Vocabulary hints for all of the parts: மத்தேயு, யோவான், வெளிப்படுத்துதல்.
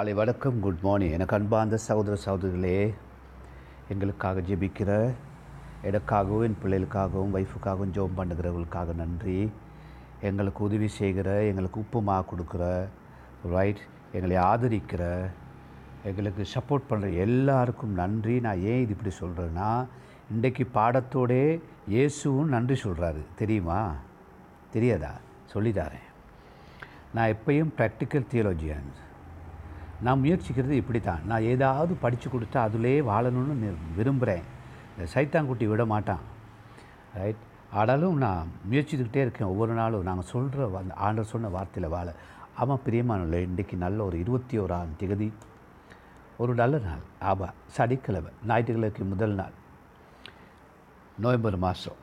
காலை வணக்கம், good morning. எனக்கு அன்பார்ந்த சகோதர சகோதரிகளே, எங்களுக்காக ஜெபிக்கிற, எனக்காகவும் என் பிள்ளைகளுக்காகவும் ஒய்ஃபுக்காகவும் ஜெபம் பண்ணுகிறவர்களுக்காக நன்றி. எங்களுக்கு உதவி செய்கிற, எங்களுக்கு உப்புமா கொடுக்குற, ரைட், எங்களை ஆதரிக்கிற, எங்களுக்கு சப்போர்ட் பண்ணுற எல்லாருக்கும் நன்றி. நான் ஏன் இது இப்படி சொல்கிறேன்னா, இன்றைக்கு பாடத்தோடே இயேசுவும் நன்றி சொல்கிறாரு. தெரியுமா? தெரியாதா? சொல்லித்தாரேன். நான் எப்பயும் ப்ராக்டிக்கல் தியாலஜியன். நான் முயற்சிக்கிறது இப்படி தான், நான் ஏதாவது படித்து கொடுத்தா அதிலே வாழணும்னு விரும்புகிறேன். சைத்தாங்குட்டி விட மாட்டான், ரைட். ஆனாலும் நான் முயற்சித்துக்கிட்டே இருக்கேன் ஒவ்வொரு நாளும். நாங்கள் சொல்கிற அந்த ஆண்டவர் சொன்ன வார்த்தையில் வாழ. ஆமாம் பிரியமானவர்களே, இன்றைக்கு நல்ல ஒரு 21ஆம் தேதி, ஒரு நல்ல நாள். ஆமாம், சனிக்கிழமை, ஞாயிற்றுக்கிழமைக்கு முதல் நாள், நவம்பர் மாதம்.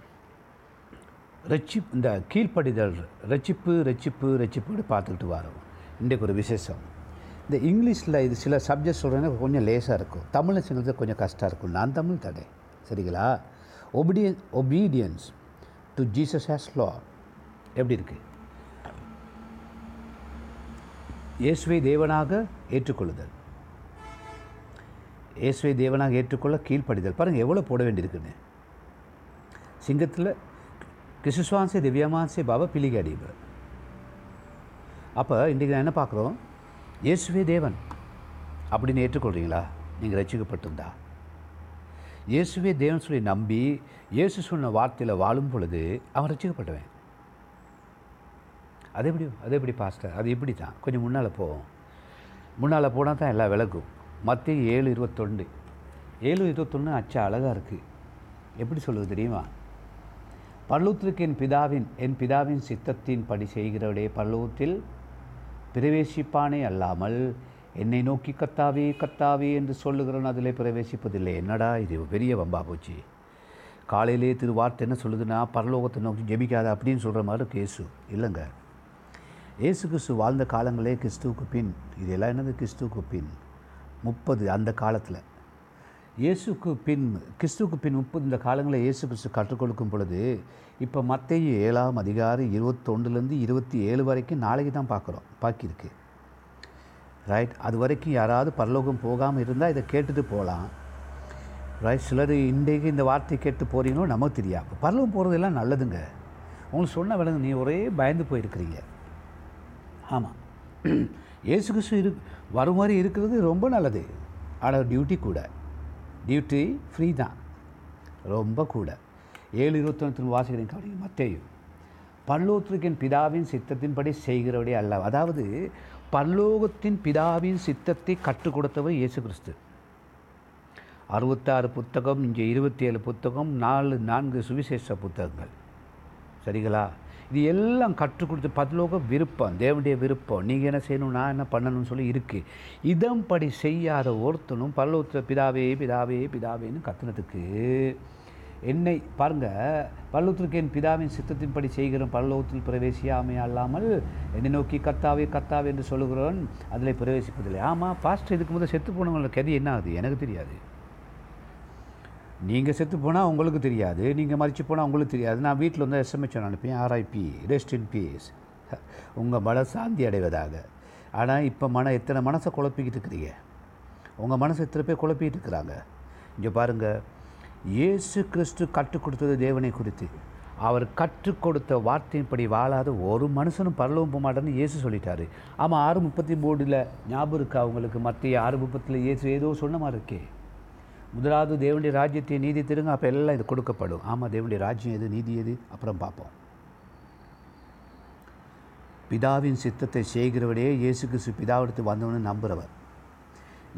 இந்த கீழ்ப்படிதல் ரட்சிப்பு ரட்சிப்பு ரட்சிப்புன்னு பார்த்துக்கிட்டு வரோம். இன்றைக்கு ஒரு விசேஷம். இந்த இங்கிலீஷில் இது சில சப்ஜெக்ட் சொல்கிறேன்னா கொஞ்சம் லேசாக இருக்கும், தமிழில் சொல்கிறது கொஞ்சம் கஷ்டம் இருக்கும். நான் தமிழ் தடை, சரிங்களா? Obedience to Jesus as Lord. எப்படி இருக்குது? இயேசுவை தேவனாக ஏற்றுக்கொள்ளுதல், இயேசுவை தேவனாக ஏற்றுக்கொள்ள கீழ்ப்படிதல். பாருங்கள் எவ்வளோ போட வேண்டியிருக்குன்னு. சிங்கத்தில் கிறிஸ்துவான்சே திவ்யமான்சே பாபா பிலிகை அடிபர். அப்போ இன்றைக்கி நான் என்ன பார்க்குறோம்? இயேசுவே தேவன் அப்படின்னு ஏற்றுக்கொள்கிறீங்களா? நீங்கள் ரட்சிக்கப்பட்டிருந்தா இயேசுவே தேவன் சொல்லி நம்பி இயேசு சொன்ன வார்த்தையில் வாழும் பொழுது அவன் ரட்சிக்கப்பட்டவன். அதே எப்படி பாஸ்டர்? அது இப்படி தான், கொஞ்சம் முன்னால் போவோம். முன்னால் போனால் தான் எல்லாம் விளக்கும். மத்தேயு 7:21. 7:21 அச்சா அழகாக இருக்குது. எப்படி சொல்லுது தெரியுமா? பரலோகத்திற்கு என் பிதாவின் சித்தத்தின் படி செய்கிறவடைய பரலோகத்தில் பிரவேசிப்பானே அல்லாமல் என்னை நோக்கி கத்தாவே கத்தாவே என்று சொல்லுகிறவன் அதிலே பிரவேசிப்பதில்லை. என்னடா இது பெரிய வம்பா போச்சு. காலையிலே திருவார்த்தை என்ன சொல்லுதுன்னா, பரலோகத்தை நோக்கி ஜெபிக்காத அப்படின்னு சொல்கிற மாதிரி இருக்குது. இயேசு இல்லைங்க, இயேசு கிறிஸ்து வாழ்ந்த காலங்களே கிறிஸ்துவுக்கு பின், இதெல்லாம் என்னது? கிறிஸ்துவுக்கு பின் 30 அந்த காலத்தில், கிறிஸ்துவுக்கு பின் 30 இந்த காலங்களில் இயேசு கிறிஸ்து கற்றுக் கொடுக்கும் பொழுது, இப்போ மத்தேயு 7ஆம் அதிகாரம் 21லேருந்து 27 வரைக்கும் நாளைக்கு தான் பாக்கியிருக்கு, ரைட். அது வரைக்கும் யாராவது பரலோகம் போகாமல் இருந்தால் இதை கேட்டுட்டு போகலாம், ரைட். சிலர் இன்றைக்கு இந்த வார்த்தையை கேட்டு போகிறீங்களோ நமக்கு தெரியாது. பரலோகம் போகிறதெல்லாம் நல்லதுங்க. உங்களுக்கு சொன்ன விலங்கு நீ ஒரே பயந்து போயிருக்கிறீங்க. ஆமாம், இயேசு கிறிஸ்து வரும் மாதிரி இருக்கிறது ரொம்ப நல்லது. ஆனால் டியூட்டி ஃப்ரீ தான், ரொம்ப கூட. 7:21 வாசிக்கிறேன், கவனிங்க. மத்தேயு, பரலோகத்திற்கு என் பிதாவின் சித்தத்தின்படி செய்கிறவடே அல்ல. அதாவது பரலோகத்தின் பிதாவின் சித்தத்தை கற்றுக் கொடுத்தவர் இயேசு கிறிஸ்து. 66 புத்தகம், இங்கே 27 புத்தகம், 4 சுவிசேஷ புத்தகங்கள், சரிங்களா? இது எல்லாம் கற்றுக் கொடுத்து பரலோக விருப்பம், தேவனுடைய விருப்பம், நீங்கள் என்ன செய்யணும், நான் என்ன பண்ணணும்னு சொல்லி இருக்குது. இதம்படி செய்யாத ஒருத்தனும் பரலோகத்தை பிதாவே பிதாவே பிதாவேன்னு கத்துனதுக்கு என்னை பாருங்கள், பரலோகத்திற்கு என் பிதாவின் சித்தத்தின்படி செய்கிற பரலோகத்தில் பிரவேசியாமையா அல்லாமல் என்னை நோக்கி கத்தாவே கத்தாவே என்று சொல்லுகிறவன் அதில் பிரவேசிப்பதில்லை. ஆமாம் பாஸ்ட், இதுக்கு முதல் செத்து போனவங்களோட கதி என்ன ஆகுது? எனக்கு தெரியாது. நீங்கள் செத்து போனால் உங்களுக்கு தெரியாது, நீங்கள் மறித்து போனால் உங்களுக்கு தெரியாது. நான் வீட்டில் வந்து எஸ்எம்எஸ் அனுப்பேன், RIP, ரெஸ்ட் இன் பீஸ், உங்கள் மன சாந்தி அடைவதாக. ஆனால் இப்போ எத்தனை மனசை குழப்பிக்கிட்டு இருக்கிறீங்க, உங்கள் மனசை எத்தனை பேர் குழப்பிக்கிட்டு இருக்கிறாங்க. இங்கே பாருங்கள், இயேசு கிறிஸ்து கற்றுக் கொடுத்தது தேவனை குறித்து. அவர் கற்றுக் கொடுத்த வார்த்தையின்படி வாழாத ஒரு மனுஷனும் பரலோகம் போக மாட்டேன்னு இயேசு சொல்லிட்டாரு. ஆமாம், 6:33 ஞாபகம் இருக்கா உங்களுக்கு? மத்திய 6:30 இயேசு ஏதோ சொன்ன மாதிரி இருக்கே, முதலாவது தேவனுடைய ராஜ்யத்தை நீதி திருங்க, அப்போ எல்லாம் இது கொடுக்கப்படும். ஆமாம், தேவனுடைய ராஜ்யம் எது, நீதி எது, அப்புறம் பார்ப்போம். பிதாவின் சித்தத்தை செய்கிறவரே இயேசு கிறிஸ்து பிதாவிடத்து வந்தவனு நம்புகிறவர்.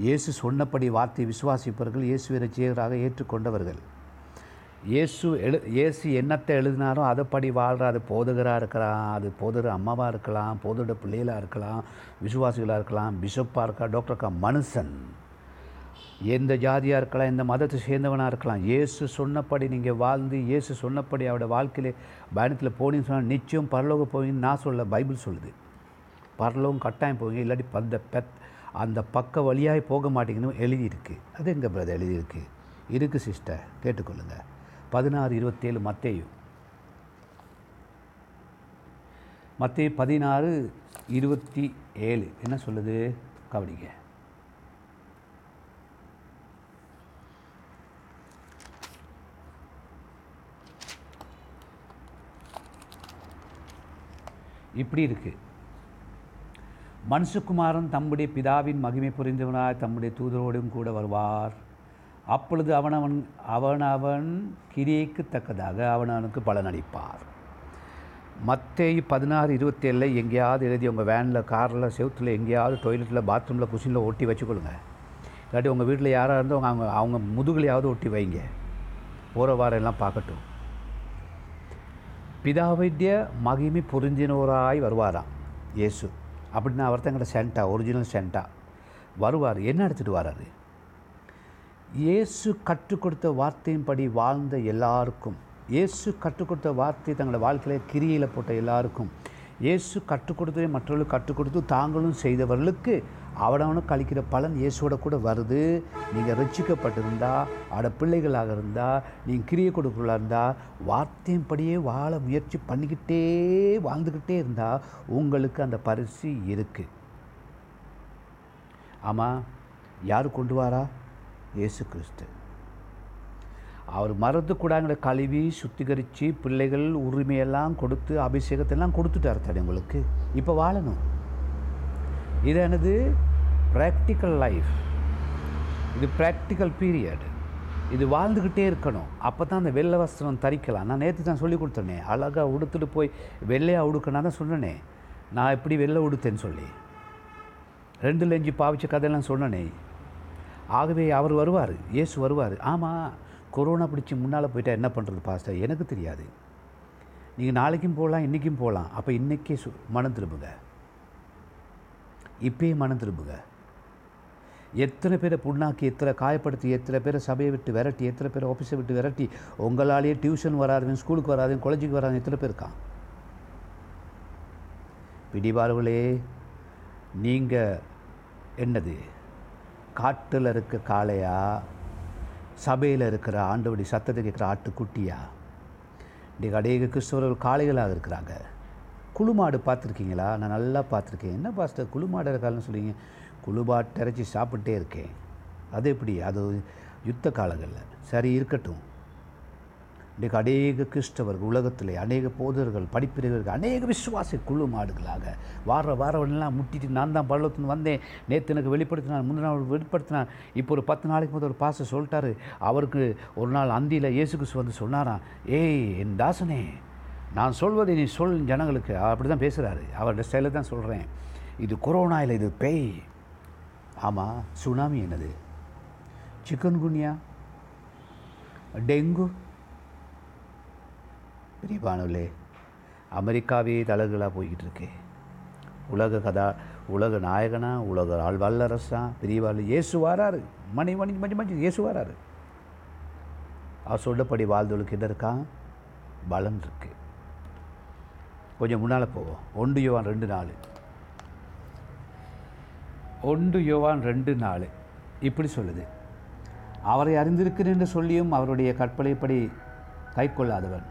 இயேசு சொன்னபடி வார்த்தை விசுவாசிப்பவர்கள் இயேசுவை ரட்சிகராக ஏற்றுக்கொண்டவர்கள். இயேசு என்னத்தை எழுதினாரோ அதைப்படி வாழ்கிற, அது போதகராக இருக்கலாம், அது போதகர் அம்மாவாக இருக்கலாம், போதகரோட பிள்ளைகளாக இருக்கலாம், விசுவாசிகளாக இருக்கலாம், பிஷப்பாக இருக்கா, டாக்டருக்கா, மனுஷன் எந்த ஜாதியாக இருக்கலாம், எந்த மதத்தை சேர்ந்தவனாக இருக்கலாம். இயேசு சொன்னபடி நீங்கள் வாழ்ந்து இயேசு சொன்னபடி அவரோட வாழ்க்கையிலே பயணத்தில் போனீங்கன்னு சொன்னால் நிச்சயம் பரலோகம் போவீங்கன்னு நான் சொல்ல, பைபிள் சொல்லுது. பரலோகம் கட்டாயம் போவீங்க, இல்லாட்டி அந்த பக்க வழியாக போக மாட்டேங்கன்னு எழுதியிருக்கு. அது எங்கள் பிரதர் எழுதியிருக்கு, இருக்குது சிஸ்டர், கேட்டுக்கொள்ளுங்கள். 16:27 மத்தேயு 16:27 என்ன சொல்லுது? கவனிங்க. இப்படி இருக்குது. மனுஷகுமாரன் தம்முடைய பிதாவின் மகிமை புரிந்தவனாய் தம்முடைய தூதரோடும் கூட வருவார். அப்பொழுது அவனவன் கிரியைக்கு தக்கதாக அவனவனுக்கு பலனளிப்பார். மத்தேயு 16:27 எங்கேயாவது எழுதி உங்கள் வேனில், காரில், செவுத்தில், எங்கேயாவது டொய்லெட்டில், பாத்ரூமில், குஷினில் ஒட்டி வச்சுக்கொள்ளுங்க. இல்லாட்டி உங்கள் வீட்டில் யாராக இருந்தோ அவங்க அவங்க முதுகுலையாவது ஒட்டி வைங்க. போகிற வாரம் எல்லாம் பார்க்கட்டும். பிதாவிடைய மகிமை புரிஞ்சினோராய் வருவாராம் இயேசு. அப்படின்னா அவர் தங்கிட்ட சென்டா, ஒரிஜினல் சென்டா வருவார். என்ன எடுத்துகிட்டு வராரு? இயேசு கற்றுக் கொடுத்த வார்த்தையின்படி வாழ்ந்த எல்லாருக்கும், இயேசு கற்றுக் கொடுத்த வார்த்தை தங்களோட வாழ்க்கையில் கிரியில் போட்ட எல்லாருக்கும், இயேசு கற்றுக் கொடுத்ததை மற்றவர்களுக்கு கற்றுக் கொடுத்து தாங்களும் செய்தவர்களுக்கு அவனவனுக்கு அளிக்கிற பலன் இயேசுவோட கூட வருது. நீங்கள் ரட்சிக்கப்பட்டிருந்தால், அவட பிள்ளைகளாக இருந்தால், நீங்கள் கிரிய கொடுக்குள்ளாக இருந்தால், வார்த்தையின்படியே வாழ முயற்சி பண்ணிக்கிட்டே வாழ்ந்துக்கிட்டே இருந்தால் உங்களுக்கு அந்த பரிசு இருக்குது. ஆமாம், யார் கொண்டு வாரா? இயேசு கிறிஸ்து. அவர் மறந்துக்கூடாங்கிற கழுவி சுத்திகரித்து பிள்ளைகள் உரிமையெல்லாம் கொடுத்து அபிஷேகத்தெல்லாம் கொடுத்துட்டார் தடை உங்களுக்கு. இப்போ வாழணும். இது எனது ப்ராக்டிக்கல் லைஃப், இது ப்ராக்டிக்கல் பீரியட், இது வாழ்ந்துக்கிட்டே இருக்கணும். அப்போ தான் அந்த வெள்ளை வஸ்திரம் தரிக்கலாம். நான் நேற்று தான் சொல்லி கொடுத்தேனே, அழகாக உடுத்துட்டு போய் வெள்ளையாக உடுக்கணும் தான் சொன்னனே. நான் இப்படி வெள்ளை உடுத்தேன்னு சொல்லி 2 லெஞ்சு பாவிச்ச கதையெல்லாம் சொன்னனே. ஆகவே அவர் வருவார், இயேசு வருவார். ஆமாம், கொரோனா பிடிச்சி முன்னால் போயிட்டால் என்ன பண்ணுறது பாஸ்டர்? எனக்கு தெரியாது. நீங்கள் நாளைக்கும் போகலாம், இன்றைக்கும் போகலாம். அப்போ இன்றைக்கே மனம் திரும்புங்க, இப்பயே மனம் திரும்புங்க. எத்தனை பேரை புண்ணாக்கி, எத்தனை காயப்படுத்தி, எத்தனை பேரை சபையை விட்டு விரட்டி, எத்தனை பேரை ஆஃபீஸை விட்டு விரட்டி, உங்களாலேயே டியூஷன் வராதுன்னு, ஸ்கூலுக்கு வராதுன்னு, காலேஜுக்கு வராதுன்னு எத்தனை பேர் இருக்கான்? பிடிவார்களே, நீங்கள் என்னது, காட்டில் இருக்க காளையா, சபையில் இருக்கிற ஆண்டவடி சத்தத்தை கேட்குற ஆட்டுக்குட்டியா? இன்றைக்கு அநேக கிறிஸ்தவர்கள் காளைகளாக இருக்கிறாங்க. குளுமாடு பார்த்துருக்கீங்களா? நான் நல்லா பார்த்துருக்கேன். என்ன பாஸ்டர் குளுமாடு இருக்காள்னு சொல்லிங்க? குளுமாட்டை இறைச்சி சாப்பிட்டே இருக்கேன். அது எப்படி? அது யுத்த காலங்களில். சரி, இருக்கட்டும். இன்றைக்கு அநேக கிறிஸ்தவர்கள் உலகத்தில், அநேக போதர்கள், படிப்பிரிவர்கள், அநேக விசுவாச குழு மாடுகளாக வாரவெல்லாம் முட்டிட்டு நான் தான் பரலோகத்துக்கு வந்தேன், நேற்று எனக்கு வெளிப்படுத்தினார், முன்னாள் வெளிப்படுத்தினார், இப்போ ஒரு 10 நாளைக்கு முதல் ஒரு பாஸ்டர் சொல்லிட்டாரு. அவருக்கு ஒரு நாள் அந்தியில் இயேசு கிறிஸ்து வந்து சொன்னாராம், ஏய் என் தாசனே, நான் சொல்வதை நீ சொல் ஜனங்களுக்கு. அப்படி தான் பேசுகிறாரு, அவருடைய ஸ்டைலில் தான் சொல்கிறேன். இது கொரோனா இல்லை, இது பேய். ஆமாம், சுனாமி என்னது? Chikungunya, dengue. பிரிவானவர்களே, அமெரிக்காவே தலகுகளாக போய்கிட்டு இருக்கே. உலக நாயகனா, உலக ஆள் வல்லரசா? பிரிவாள் இயேசு வாராரு. மணி மணி மஞ்சு மஞ்சு இயேசு வாராரு. அவர் சொல்லப்படி வாழ்ந்தவளுக்கு என்ன இருக்கான்? பலன் இருக்குது. கொஞ்சம் முன்னால் போவோம். 1 யோவான் 2:4. 1 யோவான் 2:4 இப்படி சொல்லுது, அவரை அறிந்திருக்கிறேன் என்று சொல்லியும் அவருடைய கற்பனைப்படி கை கொள்ளாதவன்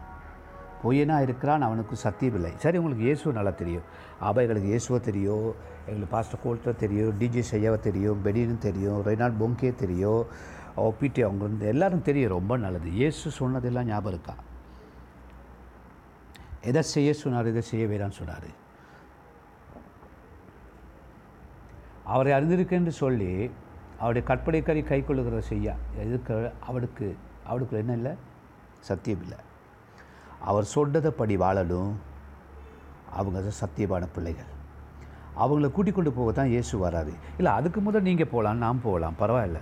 பொய்யனாக இருக்கிறான், அவனுக்கு சத்தியமில்லை. சரி, உங்களுக்கு இயேசுவை நல்லா தெரியும். எங்களுக்கு இயேசுவை தெரியும், எங்களுக்கு பாஸ்டர் கோல்ட்டை தெரியும், டிஜே செய்யாவை தெரியும், பெடின்னு தெரியும், ரெய்னால்ட் பொங்கே தெரியும், ஓபிடி, அவங்க எல்லோரும் தெரியும். ரொம்ப நல்லது. இயேசு சொன்னதெல்லாம் ஞாபகம் இருக்கா? எதை செய்ய சொன்னார், எதை செய்ய வேறான்னு சொன்னார்? அவரை அறிந்திருக்கேன்னு சொல்லி அவருடைய கற்பனை கறி கை கொள்ளுகிறத செய்ய எதுக்கு? அவளுக்கு என்ன இல்லை? சத்தியம் இல்லை. அவர் சொன்னதை படி வாழணும். அவங்க சத்தியமான பிள்ளைகள். அவங்கள கூட்டிக் கொண்டு போக தான் இயேசு வராரு. இல்லை, அதுக்கு முதல் நீங்கள் போகலாம், நாம் போகலாம், பரவாயில்ல.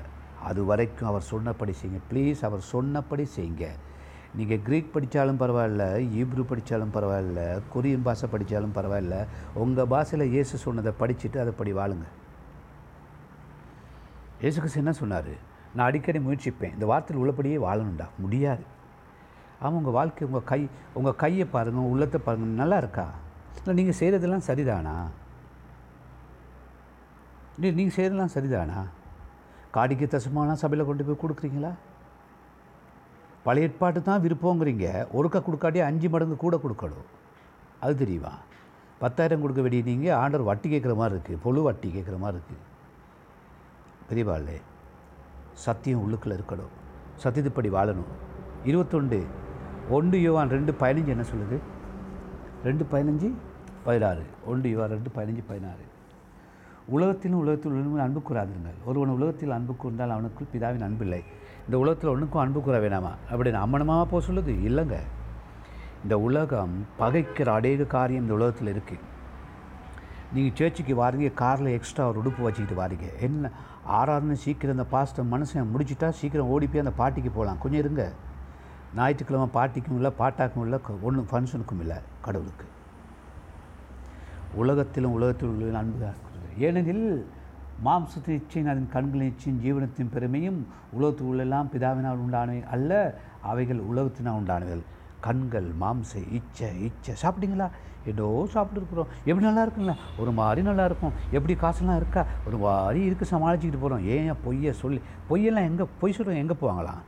அது வரைக்கும் அவர் சொன்னபடி செய்யுங்க. ப்ளீஸ், அவர் சொன்னபடி செய்யுங்க. நீங்கள் க்ரீக் படித்தாலும் பரவாயில்ல, ஈப்ரு படித்தாலும் பரவாயில்ல, கொரியன் பாஷை படித்தாலும் பரவாயில்ல, உங்கள் பாஷையில் இயேசு சொன்னதை படிச்சுட்டு அதை படி வாழுங்க. இயேசு கிறிஸ்து என்ன சொன்னார்? நான் அடிக்கடி முயற்சிப்பேன், இந்த வார்த்தையில் உள்ளபடியே வாழணும்டா. முடியாது. ஆமாம், உங்கள் வாழ்க்கை, உங்கள் கையை பாருங்கள், உங்கள் உள்ளத்தை பாருங்கள், நல்லா இருக்கா? இல்லை, நீங்கள் செய்கிறதெல்லாம் சரிதானா? நீங்கள் செய்கிறதெல்லாம் சரிதானா? காடிக்கு தசமாலாம் சபையில் கொண்டு போய் கொடுக்குறீங்களா? பழைய ஏற்பாட்டு தான் விருப்பங்கிறீங்க. ஒருக்கா கொடுக்காட்டியே 5 மடங்கு கூட கொடுக்கணும். அது தெரியுமா? 10,000 கொடுக்க வேண்டிய நீங்கள் ஆண்டவர் வட்டி கேட்குற மாதிரி இருக்குது, பொழு வட்டி கேட்குற மாதிரி இருக்குது. பெரியவாளே, சத்தியம் உள்ளுக்குள்ள இருக்கணும், சத்தியத்துப்படி வாழணும். 21 1 யோவான் 2:15 என்ன சொல்லுது? 2:15 16 1 யோவான் 2:15-16. உலகத்திலும் உலகத்தில் ஒன்றுமே அன்பு கூறாதிருங்கள். ஒருவன் உலகத்தில் அன்பு கூர்ந்தால் அவனுக்குள் பிதாவின் அன்பில்லை. இந்த உலகத்தில் ஒன்றுக்கும் அன்பு கூற வேணாமா அப்படின்னு அம்மனமாக போக சொல்லுது? இல்லைங்க. இந்த உலகம் பகைக்கிற அநேக காரியம் இந்த உலகத்தில் இருக்குது. நீங்கள் சேர்ச்சிக்கு வாரீங்க, காரில் எக்ஸ்ட்ரா ஒரு உடுப்பு வச்சுக்கிட்டு வாரீங்க, என்ன ஆறாவது சீக்கிரம் இந்த பாஸ்டர் மனுஷன் முடிச்சுட்டா சீக்கிரம் ஓடி போய் அந்த பார்ட்டிக்கு போகலாம். கொஞ்சம் இருங்க, ஞாயிற்றுக்கிழமை பார்ட்டிக்கும் இல்லை, பாட்டாக்கும் இல்லை, ஒன்றும் ஃபங்க்ஷனுக்கும் இல்லை. கடவுளுக்கு உலகத்திலும் உலகத்தில் உள்ள அன்பு. ஏனெனில் மாம்சத்தின் இச்சையின் அதன் கண்களின் இச்சையின் ஜீவனத்தின் பெருமையும் உலகத்தில் உள்ளெல்லாம் பிதாவினால் உண்டானவை அல்ல, அவைகள் உலகத்தினால் உண்டானவைகள். கண்கள், மாம்ச இச்சை. இச்சை சாப்பிட்டீங்களா? ஏதோ சாப்பிட்டுருக்குறோம், எப்படி நல்லா இருக்குங்களா? ஒரு மாதிரி நல்லாயிருக்கும். எப்படி காசுலாம் இருக்கா? ஒரு மாதிரி இருக்குது, சமாளிச்சுக்கிட்டு போகிறோம். ஏன் பொய்யை சொல்லி பொய்யெல்லாம் எங்கே பொய் சொல்கிறோம்? எங்கே போவாங்களாம்?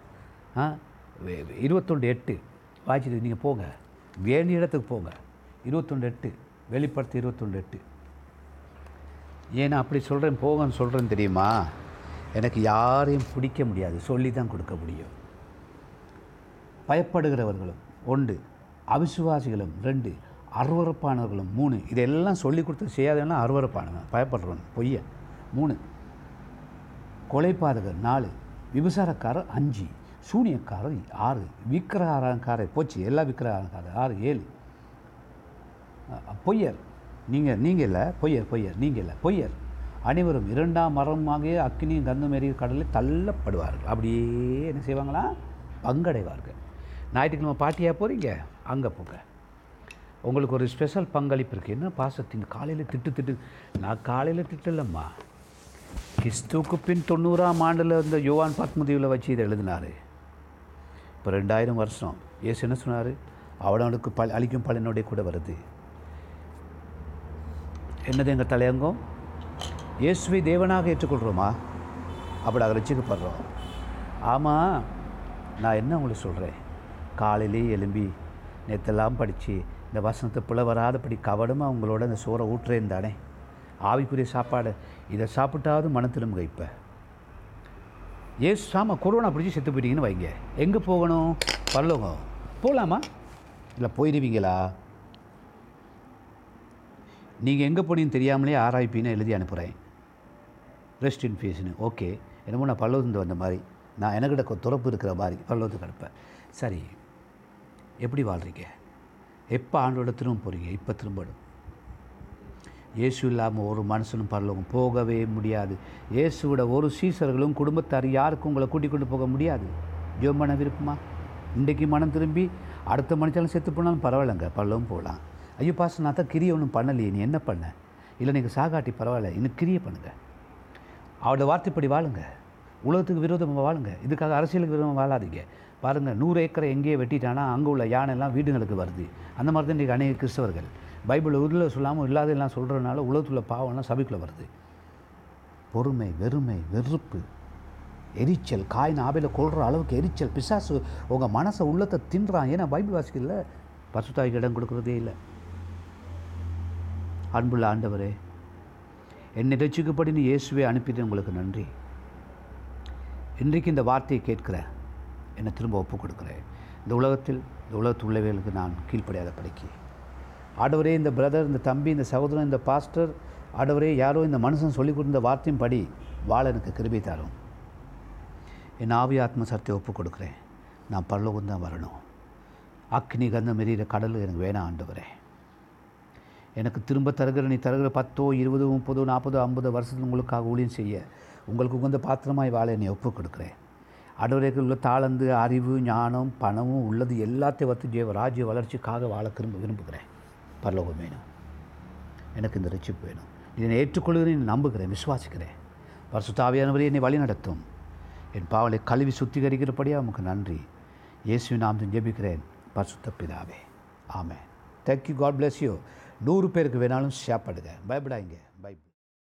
21:8 வாய்ச்சிட்டு நீங்கள் போங்க, வேண்டிய இடத்துக்கு போங்க. 21:8 வெளிப்படுத்து 21:8. ஏன்னா அப்படி சொல்கிறேன், போகன்னு சொல்கிறேன்னு தெரியுமா? எனக்கு யாரையும் பிடிக்க முடியாது, சொல்லி தான் கொடுக்க முடியும். பயப்படுகிறவர்களும் 1, அவிசுவாசிகளும் 2, அருவறுப்பானவர்களும் 3. இதெல்லாம் சொல்லி கொடுத்து செய்யாதவனா அருவறுப்பானவன், பயப்படுறவன், பொய்யன் 3, கொலைபாதகர் 4, விபசாரக்காரர் 5, சூனியக்காரர் 6, விக்கிரகாரக்காரர் போச்சு, எல்லா விக்கிரகாரக்காரர் 6 7. பொய்யர் நீங்கள் இல்லை, பொய்யர் அனைவரும் 2ஆம் மரமாகிய அக்கினியும் கந்தம் எறிகிற கடலில் தள்ளப்படுவார்கள். அப்படியே என்ன செய்வாங்களா? பங்கடைவார்கள். ஞாயிற்றுக்கிழமை பார்ட்டியாக போகிறீங்க, அங்கே போங்க, உங்களுக்கு ஒரு ஸ்பெஷல் பங்களிப்பு இருக்குது. என்ன பாசத்தின் காலையில் திட்டு நான் காலையில் திட்டலம்மா. கிறிஸ்துவுக்கு பின் 90ஆம் ஆண்டில் இந்த யோவான் பத்மதீவில் வச்சு இதை எழுதினார். இப்போ 2000 வருஷம் ஏசு என்ன சொன்னார்? அவனவனுக்கு அழிக்கும் பலனோடைய கூட வருது. என்னது எங்கள் தலையங்கம்? இயேசுவை தேவனாக ஏற்றுக்கொள்கிறோமா? அப்படி அதை ரசிக்கப்படுறோம். ஆமாம், நான் என்ன உங்களுக்கு சொல்கிறேன், காலையிலே எலும்பி நேற்றெல்லாம் படித்து இந்த வசனத்தை பிளவராதபடி கவனமாக அவங்களோட இந்த சோறை ஊட்டுறேன் தானே, ஆவிக்குரிய சாப்பாடு. இதை சாப்பிட்டாவது மனத்திலும்புங்க. இப்போ ஏசு சாமா கொரோனா பிடிச்சி செத்து போயிட்டீங்கன்னு வைங்க, எங்கே போகணும்? பரலோகம் போகலாமா? இல்லை போயிடுவீங்களா? நீங்கள் எங்கே போனீங்கன்னு தெரியாமலே ஆராய்ப்பின்னு எழுதி அனுப்புகிறேன். Rest in பீஸ்னு. ஓகே, என்னமோ நான் பல்லவத்துக்கு வந்த மாதிரி, நான் எனக்கிட்ட துறப்பு இருக்கிற மாதிரி பல்லவத்துக்கு கிடப்பேன். சரி, எப்படி வாழ்கிறீங்க? எப்போ ஆண்டோட திரும்ப போகிறீங்க? இப்போ திரும்பணும். இயேசு இல்லாமல் ஒரு மனுஷனும் பரலோகம் போகவே முடியாது. இயேசுவோட ஒரு சீசர்களும் குடும்பத்தார் யாருக்கும் உங்களை கூட்டிக் கொண்டு போக முடியாது. ஜோமன விருப்பமா? இன்றைக்கு மனம் திரும்பி அடுத்த மனுஷாலும் செத்து போனாலும் பரவாயில்லைங்க, பரலோகம் போகலாம். ஐயோ பாச, நான் தான் கிரியை ஒன்றும் பண்ணலையே. நீ என்ன பண்ண? இல்லை நீங்கள் சாகாட்டி பரவாயில்ல, இன்னும் கிரியை பண்ணுங்கள், அவளோட வார்த்தைப்படி வாழுங்க, உலகத்துக்கு விரோதமாக வாழுங்க. இதுக்காக அரசியலுக்கு விரோதமாக வாழாதீங்க. பாருங்கள், 100 ஏக்கரை எங்கேயே வெட்டிட்டானா அங்கே உள்ள யானைலாம் வீடுங்களுக்கு வருது. அந்த மாதிரி தான் இன்றைக்கி அநேக கிறிஸ்தவர்கள் பைபிள் உள்ள சொல்லாமல் இல்லாதெல்லாம் சொல்கிறதுனால உலகத்துள்ள பாவம்லாம் சபைக்குள்ளே வருது. பொறுமை, வெறுமை, வெறுப்பு, எரிச்சல், காயின் ஆபையில் கொள்கிற அளவுக்கு எரிச்சல். பிசாசு உங்கள் மனசை உள்ளத்தை தின்றான். ஏன்னா பைபிள் வாசிக்கல, பசுத்தாய்க்கு இடம் கொடுக்குறதே இல்லை. அன்புள்ள ஆண்டவரே, என்னை ரட்சிக்கும்படின்னு இயேசுவே அனுப்பிட்டு உங்களுக்கு நன்றி. இன்றைக்கு இந்த வார்த்தையை கேட்கிறேன், என்னை திரும்ப ஒப்புக் கொடுக்குறேன். இந்த உலகத்தில் இந்த உலகத்து உள்ளவைகளுக்கு நான் கீழ்ப்படியாத படிக்க ஆண்டவரே, இந்த பிரதர், இந்த தம்பி, இந்த சகோதரன், இந்த பாஸ்டர் ஆண்டவரே, யாரோ இந்த மனுஷன் சொல்லிக் கொடுத்த வார்த்தையும் படி வாழ எனக்கு கிருபை தாரும். என் ஆவி ஆத்ம சத்தியை ஒப்புக் கொடுக்குறேன். நான் பரலோகம் தான் வரணும். அக்னி கந்தம் எறிகிற கடல் எனக்கு வேணாம் ஆண்டவரேன். எனக்கு திரும்ப தருகிற நீ தருகிற 10, 20, 30, 40, 50 வருஷத்துக்கு உங்களுக்காக ஊழியம் செய்ய, உங்களுக்கு உகந்த பாத்திரமாய் வாழ என்னை ஒப்புக் கொடுக்குறேன். ஆண்டவரேக்கு உள்ள தாளந்து, அறிவு, ஞானம், பணமும் உள்ளது எல்லாத்தையும் வத்து ஜீவ ராஜ்ய வளர்ச்சிக்காக வாழ விரும்புகிறேன். பரலோகம் வேணும் எனக்கு, இந்த ரட்சிப்பு வேணும். இதனை ஏற்றுக்கொள்கிறேன், நம்புகிறேன், விசுவாசிக்கிறேன். பரிசுத்த ஆவியானவரே என்னை வழி நடத்தும். என் பாவலை கழுவி சுத்திகரிக்கிறபடியாக உமக்கு நன்றி. இயேசுவின் நாமத்தில் ஜெபிக்கிறேன் பரிசுத்த பிதாவே, amen. Thank you. God bless you. 100 பேருக்கு வேணாலும் ஷேர் பண்ணுங்கள். பயப்படாதீங்க.